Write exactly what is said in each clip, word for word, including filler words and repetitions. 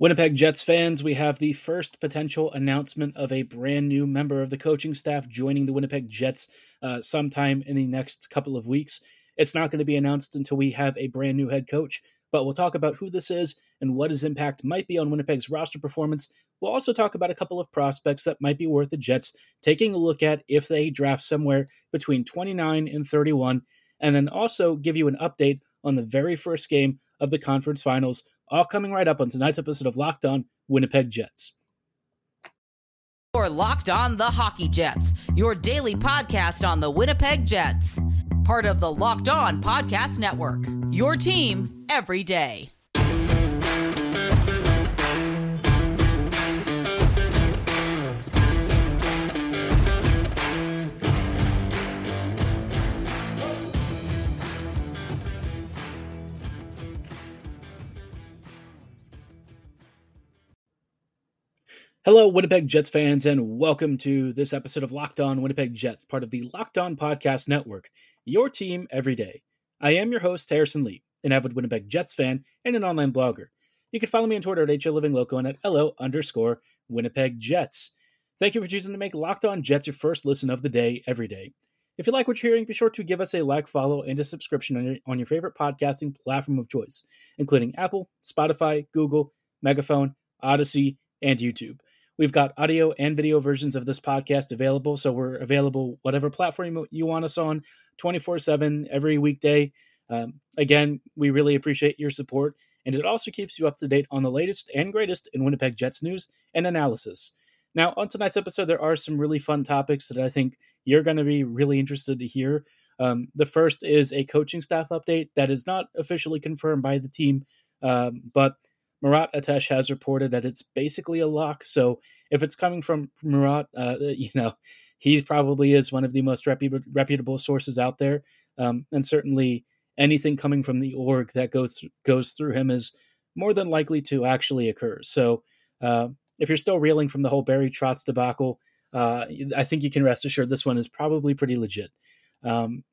Winnipeg Jets fans, we have the first potential announcement of a brand new member of the coaching staff joining the Winnipeg Jets uh, sometime in the next couple of weeks. It's not going to be announced until we have a brand new head coach, but we'll talk about who this is and what his impact might be on Winnipeg's roster performance. We'll also talk about a couple of prospects that might be worth the Jets taking a look at if they draft somewhere between twenty-nine and thirty-one, and then also give you an update on the very first game of the conference finals, all coming right up on tonight's episode of Locked On Winnipeg Jets. You're Locked On the Hockey Jets, your daily podcast on the Winnipeg Jets, part of the Locked On Podcast Network, your team every day. Hello, Winnipeg Jets fans, and welcome to this episode of Locked On Winnipeg Jets, part of the Locked On Podcast Network, your team every day. I am your host, Harrison Lee, an avid Winnipeg Jets fan and an online blogger. You can follow me on Twitter at H L Living Loco and at L O underscore Winnipeg Jets. Thank you for choosing to make Locked On Jets your first listen of the day every day. If you like what you're hearing, be sure to give us a like, follow, and a subscription on your, on your favorite podcasting platform of choice, including Apple, Spotify, Google, Megaphone, Odyssey, and YouTube. We've got audio and video versions of this podcast available, so we're available whatever platform you want us on, twenty-four seven, every weekday. Um, again, we really appreciate your support, and it also keeps you up to date on the latest and greatest in Winnipeg Jets news and analysis. Now, on tonight's episode, there are some really fun topics that I think you're going to be really interested to hear. Um, the first is a coaching staff update that is not officially confirmed by the team, um, but Murat Atesh has reported that it's basically a lock. So if it's coming from Murat, uh, you know, he probably is one of the most repu- reputable sources out there. Um, and certainly anything coming from the org that goes, th- goes through him is more than likely to actually occur. So uh, if you're still reeling from the whole Barry Trotz debacle, uh, I think you can rest assured this one is probably pretty legit. Um,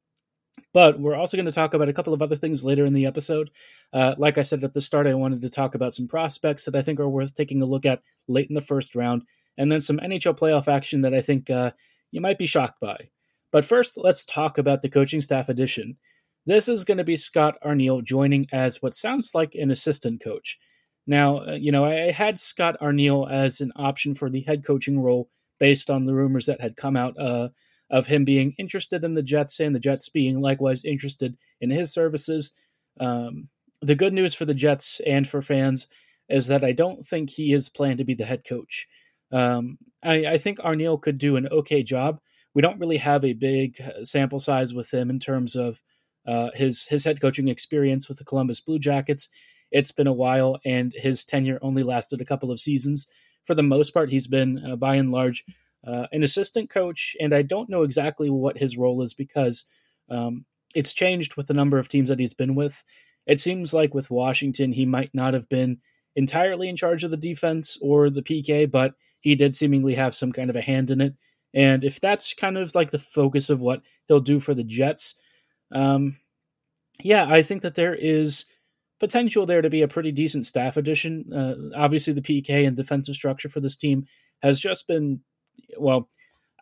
But we're also going to talk about a couple of other things later in the episode. Uh, like I said at the start, I wanted to talk about some prospects that I think are worth taking a look at late in the first round, and then some N H L playoff action that I think uh, you might be shocked by. But first, let's talk about the coaching staff addition. This is going to be Scott Arniel joining as what sounds like an assistant coach. Now, you know, I had Scott Arniel as an option for the head coaching role based on the rumors that had come out uh of him being interested in the Jets and the Jets being likewise interested in his services. Um, the good news for the Jets and for fans is that I don't think he is planned to be the head coach. Um, I, I think Arniel could do an okay job. We don't really have a big sample size with him in terms of uh, his, his head coaching experience with the Columbus Blue Jackets. It's been a while, and his tenure only lasted a couple of seasons. For the most part, he's been, uh, by and large, Uh, an assistant coach, and I don't know exactly what his role is because um, it's changed with the number of teams that he's been with. It seems like with Washington, he might not have been entirely in charge of the defense or the P K, but he did seemingly have some kind of a hand in it. And if that's kind of like the focus of what he'll do for the Jets, um, yeah, I think that there is potential there to be a pretty decent staff addition. Uh, obviously, the P K and defensive structure for this team has just been Well,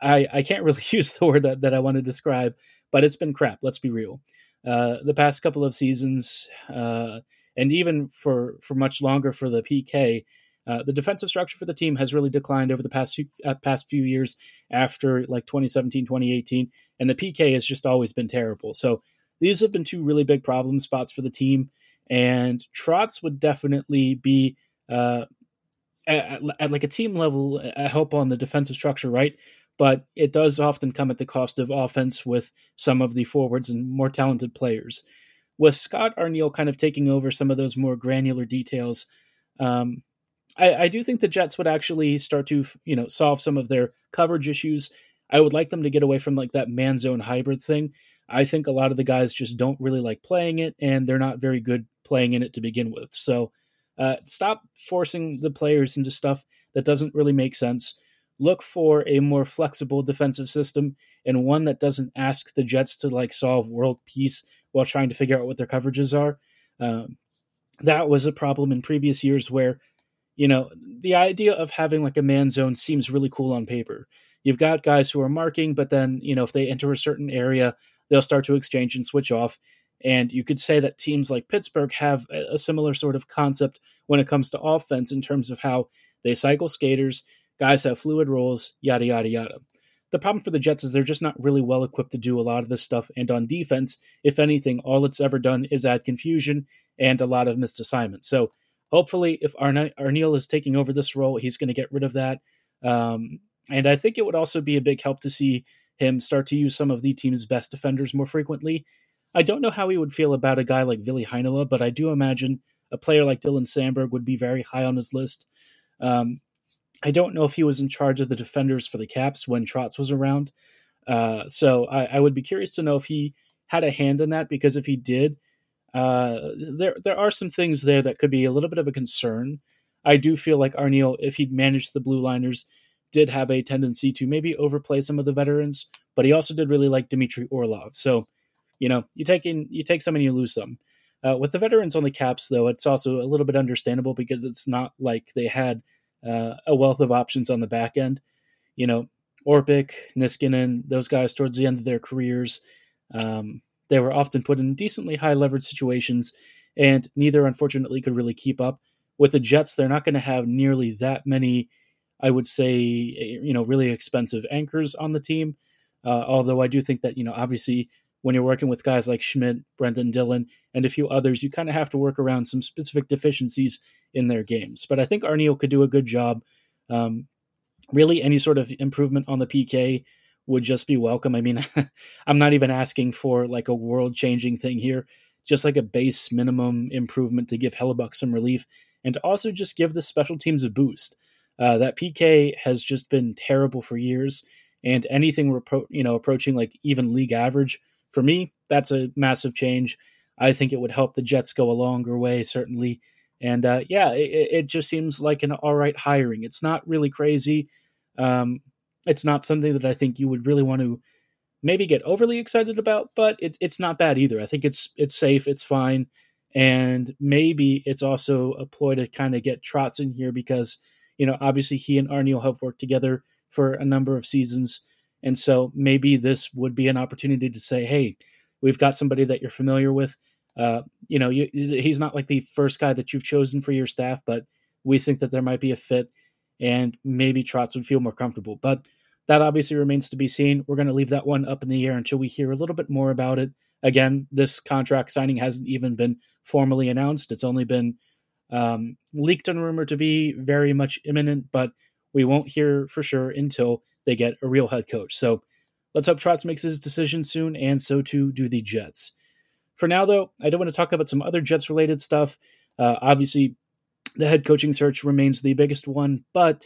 I, I can't really use the word that, that I want to describe, but it's been crap. Let's be real. Uh, the past couple of seasons, uh, and even for, for much longer for the P K, uh, the defensive structure for the team has really declined over the past few, uh, past few years after like twenty seventeen, twenty eighteen, and the P K has just always been terrible. So these have been two really big problem spots for the team, and Trotz would definitely be uh, At, at like a team level, I help on the defensive structure, right? But it does often come at the cost of offense with some of the forwards and more talented players. With Scott Arniel kind of taking over some of those more granular details, um, I, I do think the Jets would actually start to, you know, solve some of their coverage issues. I would like them to get away from like that man zone hybrid thing. I think a lot of the guys just don't really like playing it, and they're not very good playing in it to begin with. So Uh, stop forcing the players into stuff that doesn't really make sense. Look for a more flexible defensive system and one that doesn't ask the Jets to like solve world peace while trying to figure out what their coverages are. Um, that was a problem in previous years where you know, the idea of having like a man zone seems really cool on paper. You've got guys who are marking, but then, you know, if they enter a certain area, they'll start to exchange and switch off. And you could say that teams like Pittsburgh have a similar sort of concept when it comes to offense in terms of how they cycle skaters, guys have fluid roles, yada, yada, yada. The problem for the Jets is they're just not really well equipped to do a lot of this stuff. And on defense, if anything, all it's ever done is add confusion and a lot of missed assignments. So hopefully if Arne- Arniel is taking over this role, he's going to get rid of that. Um, and I think it would also be a big help to see him start to use some of the team's best defenders more frequently. I don't know how he would feel about a guy like Ville Heinola, but I do imagine a player like Dylan Samberg would be very high on his list. Um, I don't know if he was in charge of the defenders for the Caps when Trotz was around. Uh, so I, I would be curious to know if he had a hand in that, because if he did, uh, there there are some things there that could be a little bit of a concern. I do feel like Arniel, if he'd managed the blue liners, did have a tendency to maybe overplay some of the veterans, but he also did really like Dimitri Orlov. So, you know, you take in, you take some and you lose some. Uh, with the veterans on the Caps, though, it's also a little bit understandable because it's not like they had uh, a wealth of options on the back end. You know, Orpik, Niskanen, those guys towards the end of their careers, um, they were often put in decently high leverage situations, and neither, unfortunately, could really keep up. With the Jets, they're not going to have nearly that many, I would say, you know, really expensive anchors on the team. Uh, although I do think that, you know, obviously, when you're working with guys like Schmidt, Brendan Dillon, and a few others, you kind of have to work around some specific deficiencies in their games. But I think Arniel could do a good job. Um, really, any sort of improvement on the P K would just be welcome. I mean, I'm not even asking for like a world-changing thing here, just like a base minimum improvement to give Hellebuck some relief and also just give the special teams a boost. Uh, that P K has just been terrible for years, and anything repro- you know approaching like even league average, for me, that's a massive change. I think it would help the Jets go a longer way, certainly. And uh, yeah, it, it just seems like an all right hiring. It's not really crazy. Um, it's not something that I think you would really want to maybe get overly excited about, but it, it's not bad either. I think it's it's safe, it's fine, and maybe it's also a ploy to kind of get Trotz in here because, you know, obviously he and Arniel have worked together for a number of seasons. And so maybe this would be an opportunity to say, hey, we've got somebody that you're familiar with. Uh, you know, you, he's not like the first guy that you've chosen for your staff, but we think that there might be a fit and maybe Trotz would feel more comfortable. But that obviously remains to be seen. We're going to leave that one up in the air until we hear a little bit more about it. Again, this contract signing hasn't even been formally announced. It's only been um, leaked and rumored to be very much imminent, but we won't hear for sure until they get a real head coach. So let's hope Trotz makes his decision soon, and so too do the Jets. For now, though, I do want to talk about some other Jets-related stuff. Uh, obviously, the head coaching search remains the biggest one, but,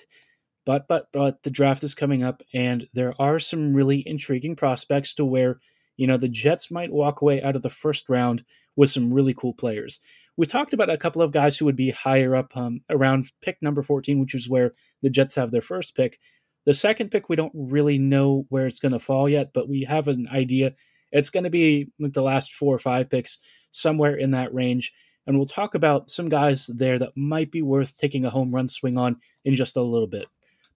but, but, but the draft is coming up, and there are some really intriguing prospects to where, you know, the Jets might walk away out of the first round with some really cool players. We talked about a couple of guys who would be higher up um, around pick number fourteen, which is where the Jets have their first pick. The second pick, we don't really know where it's going to fall yet, but we have an idea. It's going to be like the last four or five picks, somewhere in that range. And we'll talk about some guys there that might be worth taking a home run swing on in just a little bit.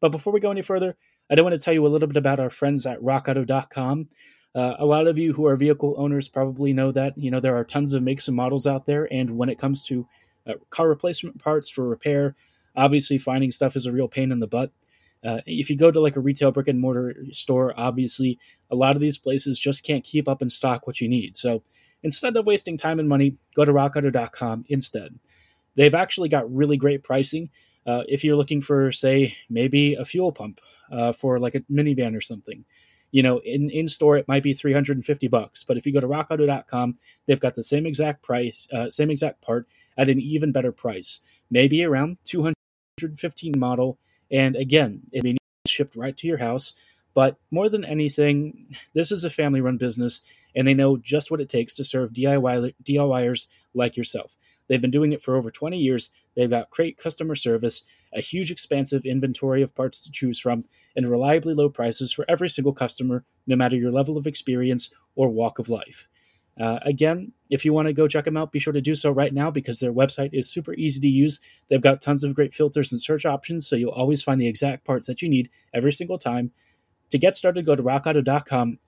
But before we go any further, I do want to tell you a little bit about our friends at rock auto dot com. Uh, a lot of you who are vehicle owners probably know that, you know, there are tons of makes and models out there. And when it comes to uh, car replacement parts for repair, obviously finding stuff is a real pain in the butt. Uh, if you go to like a retail brick and mortar store, obviously a lot of these places just can't keep up in stock what you need. So instead of wasting time and money, go to rock auto dot com instead. They've actually got really great pricing. Uh, if you're looking for, say, maybe a fuel pump uh, for like a minivan or something, you know, in, in store, it might be three hundred fifty bucks. But if you go to rock auto dot com, they've got the same exact price, uh, same exact part at an even better price, maybe around two hundred fifteen model. And again, it may be shipped right to your house. But more than anything, this is a family-run business, and they know just what it takes to serve D I Y D I Y ers like yourself. They've been doing it for over twenty years. They've got great customer service, a huge expansive inventory of parts to choose from, and reliably low prices for every single customer, no matter your level of experience or walk of life. Uh, again, if you want to go check them out, be sure to do so right now because their website is super easy to use. They've got tons of great filters and search options, so you'll always find the exact parts that you need every single time. To get started, go to rock auto dot com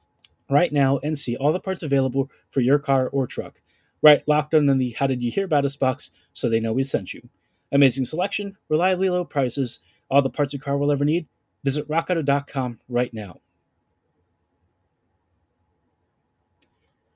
right now and see all the parts available for your car or truck. Right, locked on in the How Did You Hear About Us box so they know we sent you. Amazing selection, reliably low prices, all the parts your car will ever need. Visit rock auto dot com right now.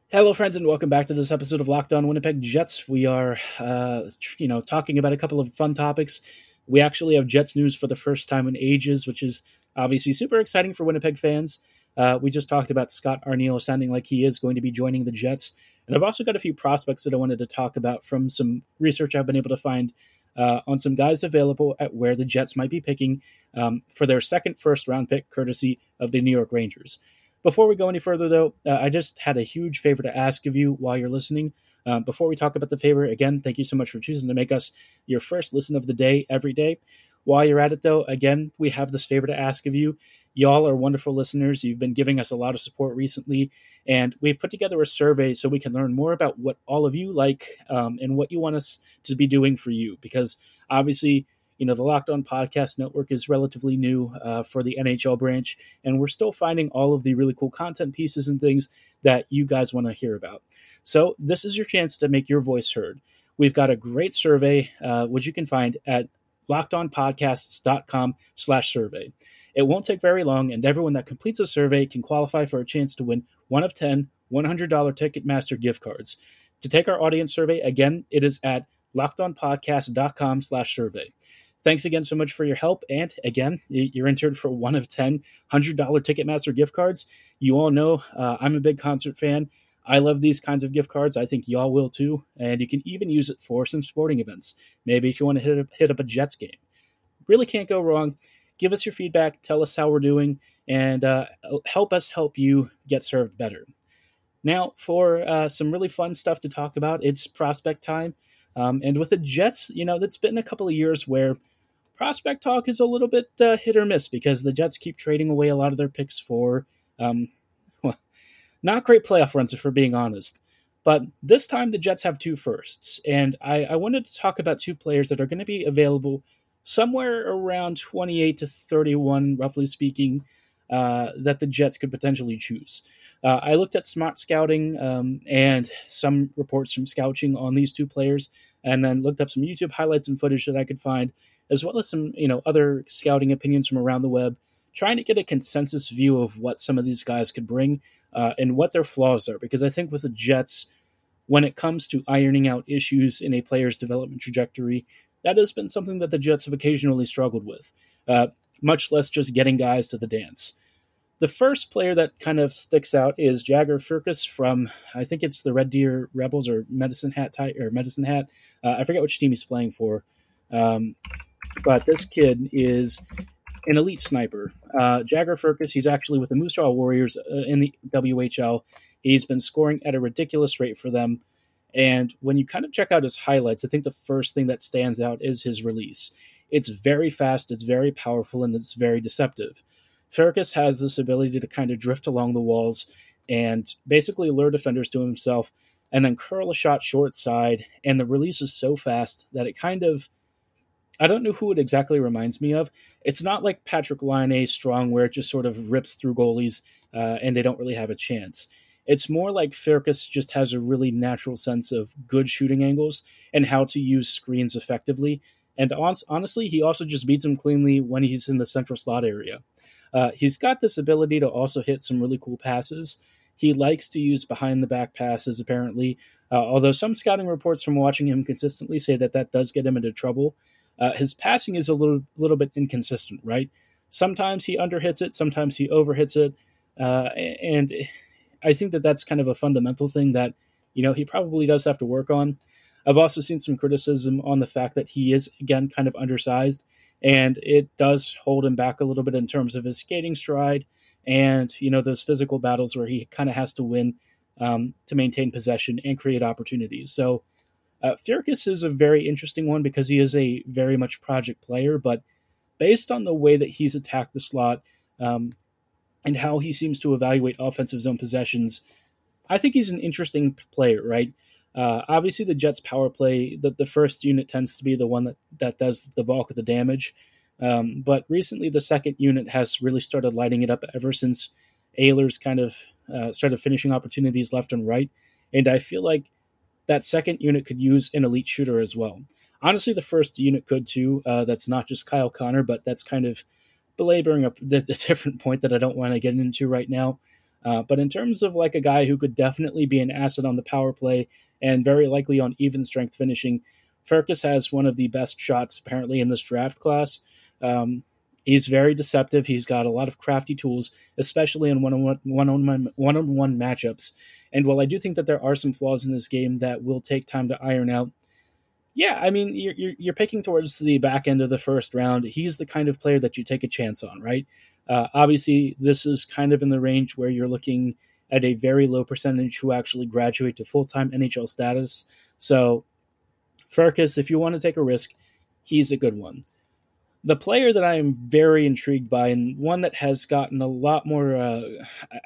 Hello, friends, and welcome back to this episode of Locked On Winnipeg Jets. We are, uh, you know, talking about a couple of fun topics. We actually have Jets news for the first time in ages, which is obviously super exciting for Winnipeg fans. Uh, we just talked about Scott Arniel sounding like he is going to be joining the Jets. And I've also got a few prospects that I wanted to talk about from some research I've been able to find uh, on some guys available at where the Jets might be picking um, for their second first-round pick, courtesy of the New York Rangers. Before we go any further, though, uh, I just had a huge favor to ask of you while you're listening. Uh, before we talk about the favor, again, thank you so much for choosing to make us your first listen of the day every day. While you're at it, though, again, we have this favor to ask of you. Y'all are wonderful listeners. You've been giving us a lot of support recently, and we've put together a survey so we can learn more about what all of you like um, and what you want us to be doing for you, because obviously, you know, the Locked On Podcast Network is relatively new uh, for the N H L branch, and we're still finding all of the really cool content pieces and things that you guys want to hear about. So this is your chance to make your voice heard. We've got a great survey, uh, which you can find at locked on podcasts dot com slash survey. It won't take very long, and everyone that completes a survey can qualify for a chance to win one of ten one hundred dollars Ticketmaster gift cards. To take our audience survey, again, it is at locked on podcasts dot com slash survey. Thanks again so much for your help. And again, you're entered for one of ten one hundred dollars Ticketmaster gift cards. You all know uh, I'm a big concert fan. I love these kinds of gift cards. I think y'all will too. And you can even use it for some sporting events. Maybe if you want to hit up, hit up a Jets game. Really can't go wrong. Give us your feedback. Tell us how we're doing. And uh, help us help you get served better. Now for uh, some really fun stuff to talk about. It's prospect time. Um, and with the Jets, you know, that's been a couple of years where prospect talk is a little bit uh, hit or miss because the Jets keep trading away a lot of their picks for um, well, not great playoff runs, if we're being honest. But this time the Jets have two firsts, and I, I wanted to talk about two players that are going to be available somewhere around twenty-eight to thirty-one, roughly speaking, uh, that the Jets could potentially choose. Uh, I looked at Smart Scouting um, and some reports from Scouting on these two players, and then looked up some YouTube highlights and footage that I could find, as well as some, you know, other scouting opinions from around the web, trying to get a consensus view of what some of these guys could bring uh, and what their flaws are. Because I think with the Jets, when it comes to ironing out issues in a player's development trajectory, that has been something that the Jets have occasionally struggled with, uh, much less just getting guys to the dance. The first player that kind of sticks out is Jagger Firkus from, I think it's the Red Deer Rebels or Medicine Hat, tie, or Medicine Hat. Uh, I forget which team he's playing for. Um, But this kid is an elite sniper. Uh, Jagger Firkus, he's actually with the Moose Jaw Warriors uh, in the W H L. He's been scoring at a ridiculous rate for them. And when you kind of check out his highlights, I think the first thing that stands out is his release. It's very fast, it's very powerful, and it's very deceptive. Firkus has this ability to kind of drift along the walls and basically lure defenders to himself and then curl a shot short side. And the release is so fast that it kind of, I don't know who it exactly reminds me of. It's not like Patrick Laine strong where it just sort of rips through goalies uh, and they don't really have a chance. It's more like Firkus just has a really natural sense of good shooting angles and how to use screens effectively. And on- honestly, he also just beats him cleanly when he's in the central slot area. Uh, he's got this ability to also hit some really cool passes. He likes to use behind-the-back passes, apparently, uh, although some scouting reports from watching him consistently say that that does get him into trouble. Uh, his passing is a little little bit inconsistent, right? Sometimes he underhits it, sometimes he overhits it, uh, and I think that that's kind of a fundamental thing that, you know, he probably does have to work on. I've also seen some criticism on the fact that he is, again, kind of undersized, and it does hold him back a little bit in terms of his skating stride and, you know, those physical battles where he kind of has to win um, to maintain possession and create opportunities. So, Uh, Firkus is a very interesting one because he is a very much project player, but based on the way that he's attacked the slot um, and how he seems to evaluate offensive zone possessions, I think he's an interesting player, right? Uh, obviously, the Jets' power play, the, the first unit tends to be the one that, that does the bulk of the damage. Um, but recently, the second unit has really started lighting it up ever since Ehlers kind of uh, started finishing opportunities left and right. And I feel like that second unit could use an elite shooter as well. Honestly, the first unit could too. Uh, that's not just Kyle Connor, but that's kind of belaboring a, a different point that I don't want to get into right now. Uh, but in terms of like a guy who could definitely be an asset on the power play and very likely on even strength finishing, Firkus has one of the best shots apparently in this draft class. Um, he's very deceptive. He's got a lot of crafty tools, especially in one-on-one, one-on-one, one-on-one matchups. And while I do think that there are some flaws in his game that will take time to iron out, yeah, I mean, you're, you're you're picking towards the back end of the first round. He's the kind of player that you take a chance on, right? Uh, obviously, this is kind of in the range where you're looking at a very low percentage who actually graduate to full-time N H L status. So, Firkus, if you want to take a risk, he's a good one. The player that I am very intrigued by, and one that has gotten a lot more, uh,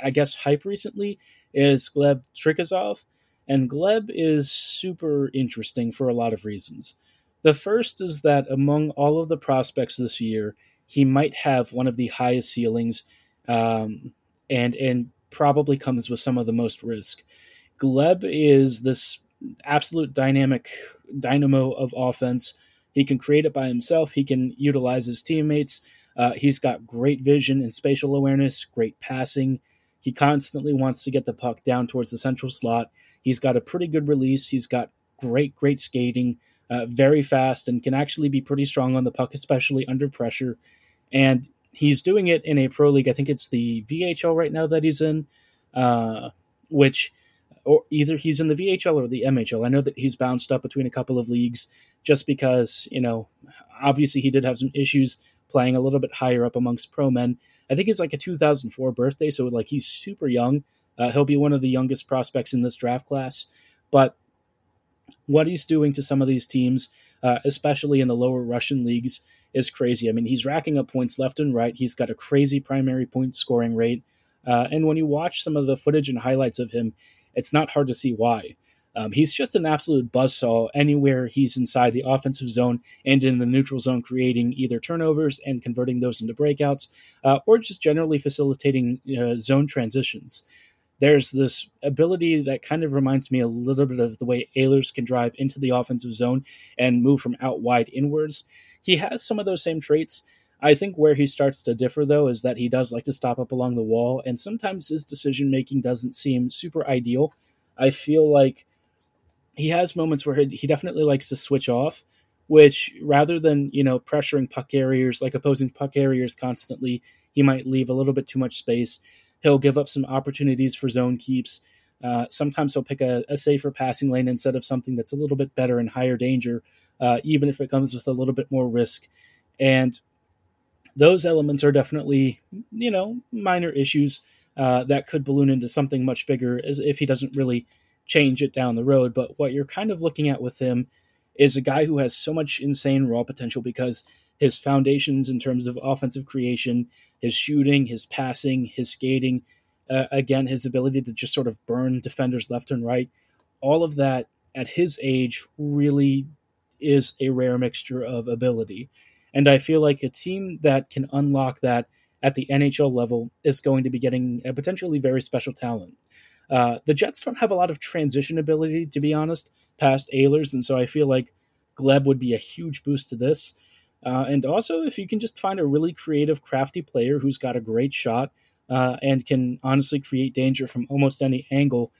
I guess, hype recently, is Gleb Trikhasov. And Gleb is super interesting for a lot of reasons. The first is that among all of the prospects this year, he might have one of the highest ceilings um, and and probably comes with some of the most risk. Gleb is this absolute dynamic dynamo of offense. He can create it by himself. He can utilize his teammates. Uh, he's got great vision and spatial awareness, great passing. He constantly wants to get the puck down towards the central slot. He's got a pretty good release. He's got great, great skating, uh, very fast, and can actually be pretty strong on the puck, especially under pressure. And he's doing it in a pro league. I think it's the V H L right now that he's in, uh, which or either he's in the V H L or the M H L. I know that he's bounced up between a couple of leagues just because, you know, obviously he did have some issues playing a little bit higher up amongst pro men. I think it's like a two thousand four birthday, so like he's super young. Uh, he'll be one of the youngest prospects in this draft class. But what he's doing to some of these teams, uh, especially in the lower Russian leagues, is crazy. I mean, he's racking up points left and right. He's got a crazy primary point scoring rate. Uh, and when you watch some of the footage and highlights of him, it's not hard to see why. Um, he's just an absolute buzzsaw anywhere he's inside the offensive zone and in the neutral zone, creating either turnovers and converting those into breakouts uh, or just generally facilitating uh, zone transitions. There's this ability that kind of reminds me a little bit of the way Ehlers can drive into the offensive zone and move from out wide inwards. He has some of those same traits. I think where he starts to differ, though, is that he does like to stop up along the wall, and sometimes his decision-making doesn't seem super ideal. I feel like he has moments where he definitely likes to switch off, which rather than, you know, pressuring puck carriers, like opposing puck carriers constantly, he might leave a little bit too much space. He'll give up some opportunities for zone keeps. Uh, sometimes he'll pick a, a safer passing lane instead of something that's a little bit better and higher danger, uh, even if it comes with a little bit more risk. And those elements are definitely, you know, minor issues uh, that could balloon into something much bigger as if he doesn't really change it down the road. But what you're kind of looking at with him is a guy who has so much insane raw potential because his foundations in terms of offensive creation, his shooting, his passing, his skating, uh, again, his ability to just sort of burn defenders left and right, all of that at his age really is a rare mixture of ability. And I feel like a team that can unlock that at the N H L level is going to be getting a potentially very special talent. Uh, the Jets don't have a lot of transition ability, to be honest, past Ehlers, and so I feel like Gleb would be a huge boost to this. Uh, and also, if you can just find a really creative, crafty player who's got a great shot uh, and can honestly create danger from almost any angle,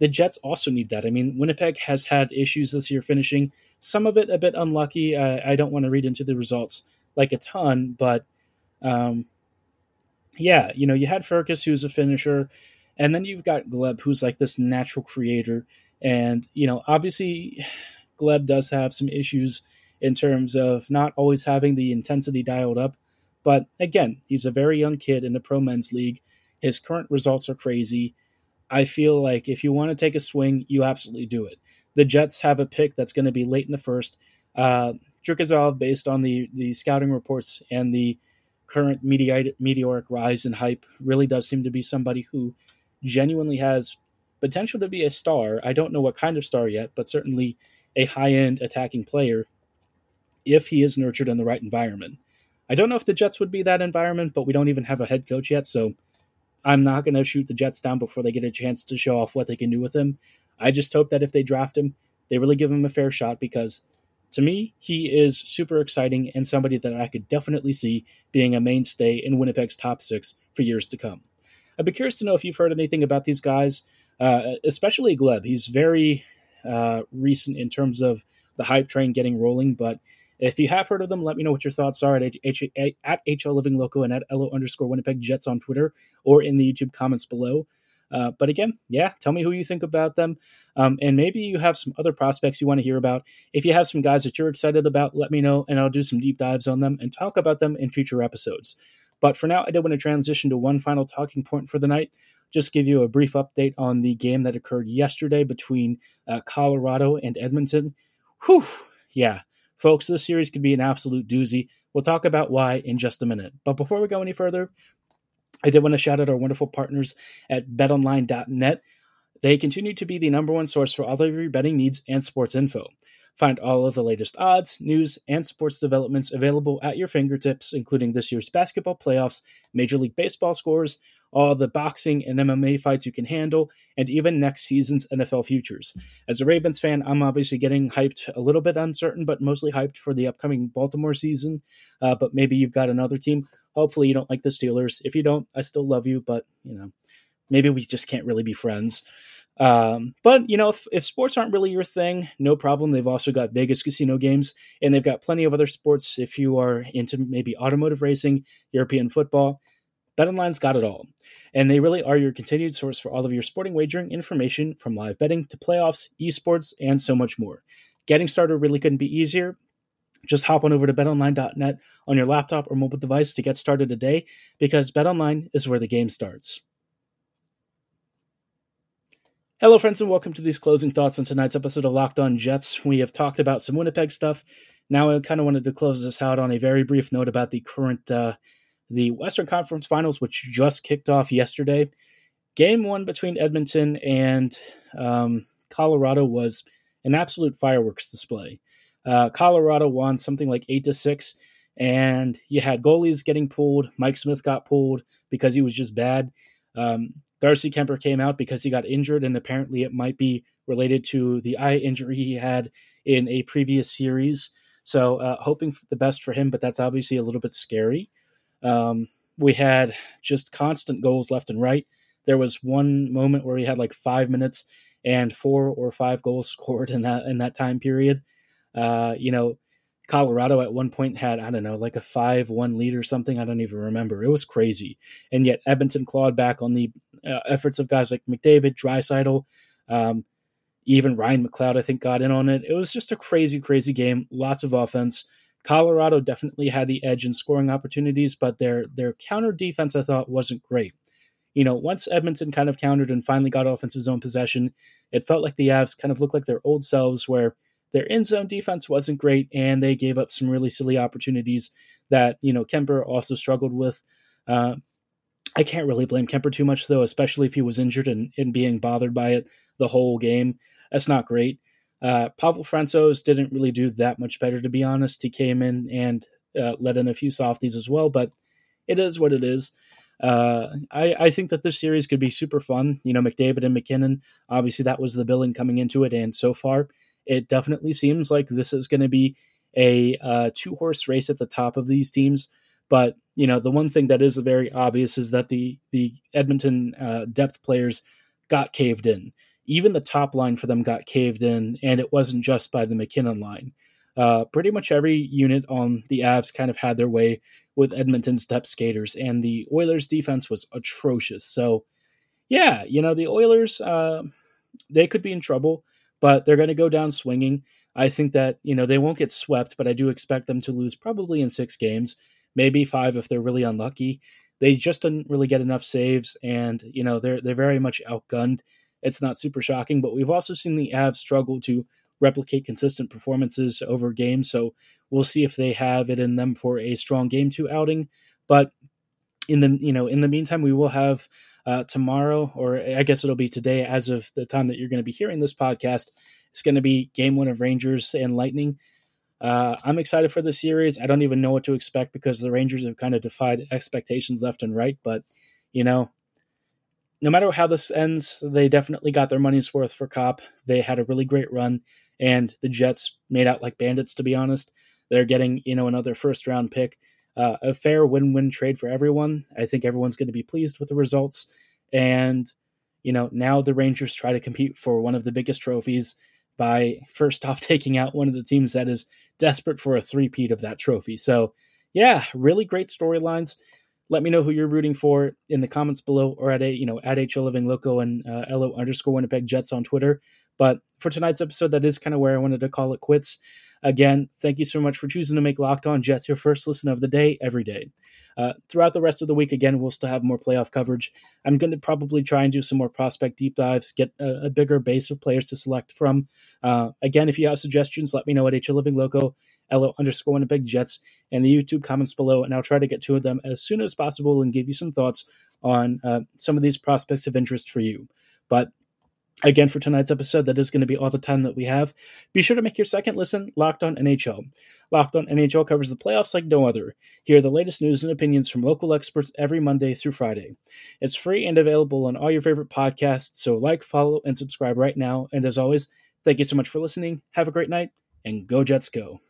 the Jets also need that. I mean, Winnipeg has had issues this year finishing, some of it a bit unlucky. Uh, I don't want to read into the results like a ton, but um, yeah, you know, you had Firkus, who's a finisher, and then you've got Gleb, who's like this natural creator. And, you know, obviously Gleb does have some issues in terms of not always having the intensity dialed up. But again, he's a very young kid in the pro men's league. His current results are crazy. I feel like if you want to take a swing, you absolutely do it. The Jets have a pick that's going to be late in the first. Uh, Trikhasov, based on the, the scouting reports and the current meteoric rise in hype, really does seem to be somebody who genuinely has potential to be a star. I don't know what kind of star yet, but certainly a high-end attacking player if he is nurtured in the right environment. I don't know if the Jets would be that environment, but we don't even have a head coach yet, so I'm not going to shoot the Jets down before they get a chance to show off what they can do with him. I just hope that if they draft him, they really give him a fair shot, because to me, he is super exciting and somebody that I could definitely see being a mainstay in Winnipeg's top six for years to come. I'd be curious to know if you've heard anything about these guys, uh, especially Gleb. He's very uh, recent in terms of the hype train getting rolling, but if you have heard of them, let me know what your thoughts are at, H- at H L Living Loco and at L O underscore Winnipeg Jets on Twitter or in the YouTube comments below. Uh, but again, yeah, tell me who you think about them. Um, and maybe you have some other prospects you want to hear about. If you have some guys that you're excited about, let me know, and I'll do some deep dives on them and talk about them in future episodes. But for now, I did want to transition to one final talking point for the night. Just give you a brief update on the game that occurred yesterday between uh, Colorado and Edmonton. Whew, yeah. Folks, this series could be an absolute doozy. We'll talk about why in just a minute. But before we go any further, I did want to shout out our wonderful partners at bet online dot net. They continue to be the number one source for all of your betting needs and sports info. Find all of the latest odds, news, and sports developments available at your fingertips, including this year's basketball playoffs, Major League Baseball scores, all the boxing and M M A fights you can handle, and even next season's N F L futures. As a Ravens fan, I'm obviously getting hyped, a little bit uncertain, but mostly hyped for the upcoming Baltimore season. Uh, but maybe you've got another team. Hopefully you don't like the Steelers. If you don't, I still love you, but, you know, maybe we just can't really be friends. Um, but, you know, if, if sports aren't really your thing, no problem. They've also got Vegas casino games, and they've got plenty of other sports if you are into maybe automotive racing, European football. BetOnline's got it all, and they really are your continued source for all of your sporting wagering information, from live betting to playoffs, esports, and so much more. Getting started really couldn't be easier. Just hop on over to bet online dot net on your laptop or mobile device to get started today, because BetOnline is where the game starts. Hello, friends, and welcome to these closing thoughts on tonight's episode of Locked On Jets. We have talked about some Winnipeg stuff. Now I kind of wanted to close this out on a very brief note about the current, uh, the Western Conference Finals, which just kicked off yesterday. Game one between Edmonton and um, Colorado was an absolute fireworks display. Uh, Colorado won something like eight to six, and you had goalies getting pulled. Mike Smith got pulled because he was just bad. Um, Darcy Kemper came out because he got injured, and apparently it might be related to the eye injury he had in a previous series. So uh, hoping for the best for him, but that's obviously a little bit scary. Um, we had just constant goals left and right. There was one moment where we had like five minutes and four or five goals scored in that in that time period. Uh, you know, Colorado at one point had, I don't know, like a five one lead or something. I don't even remember. It was crazy. And yet Edmonton clawed back on the uh, efforts of guys like McDavid, Dreisaitl, um, even Ryan McLeod, I think, got in on it. It was just a crazy, crazy game. Lots of offense. Colorado definitely had the edge in scoring opportunities, but their their counter defense, I thought, wasn't great. You know, once Edmonton kind of countered and finally got offensive zone possession, it felt like the Avs kind of looked like their old selves, where their end-zone defense wasn't great, and they gave up some really silly opportunities that, you know, Kemper also struggled with. Uh, I can't really blame Kemper too much, though, especially if he was injured and, and being bothered by it the whole game. That's not great. Uh, Pavel Francouz didn't really do that much better, to be honest. He came in and uh, let in a few softies as well, but it is what it is. Uh, I, I think that this series could be super fun. You know, McDavid and McKinnon, obviously that was the billing coming into it, and so far it definitely seems like this is going to be a uh, two-horse race at the top of these teams. But, you know, the one thing that is very obvious is that the the Edmonton uh, depth players got caved in. Even the top line for them got caved in, and it wasn't just by the McKinnon line. Uh, pretty much every unit on the Avs kind of had their way with Edmonton's depth skaters, and the Oilers' defense was atrocious. So, yeah, you know, the Oilers, uh, they could be in trouble, but they're going to go down swinging. I think that, you know, they won't get swept, but I do expect them to lose probably in six games, maybe five if they're really unlucky. They just didn't really get enough saves, and, you know, they're they're very much outgunned. It's not super shocking, but we've also seen the Avs struggle to replicate consistent performances over games, so we'll see if they have it in them for a strong game two outing. But in the, you know, in the meantime, we will have uh, tomorrow, or I guess it'll be today as of the time that you're going to be hearing this podcast. It's going to be game one of Rangers and Lightning. Uh, I'm excited for this series. I don't even know what to expect because the Rangers have kind of defied expectations left and right. But, you know, no matter how this ends, they definitely got their money's worth for Copp. They had a really great run, and the Jets made out like bandits, to be honest. They're getting, you know, another first-round pick. Uh, a fair win-win trade for everyone. I think everyone's going to be pleased with the results. And, you know, now the Rangers try to compete for one of the biggest trophies by first off taking out one of the teams that is desperate for a three-peat of that trophy. So, yeah, really great storylines. Let me know who you're rooting for in the comments below, or at a, you know, at HLivingLoco and uh, LO underscore Winnipeg Jets on Twitter. But for tonight's episode, that is kind of where I wanted to call it quits. Again, thank you so much for choosing to make Locked On Jets your first listen of the day every day. Uh, throughout the rest of the week, again, we'll still have more playoff coverage. I'm going to probably try and do some more prospect deep dives, get a, a bigger base of players to select from. Uh, again, if you have suggestions, let me know at HLivingLoco, LO underscore Winnipeg Jets, and the YouTube comments below, and I'll try to get to them as soon as possible and give you some thoughts on uh, some of these prospects of interest for you. But again, for tonight's episode, that is going to be all the time that we have. Be sure to make your second listen Locked On N H L. Locked On N H L covers the playoffs like no other. Hear the latest news and opinions from local experts every Monday through Friday. It's free and available on all your favorite podcasts, so like, follow, and subscribe right now. And as always, thank you so much for listening. Have a great night, and go Jets go.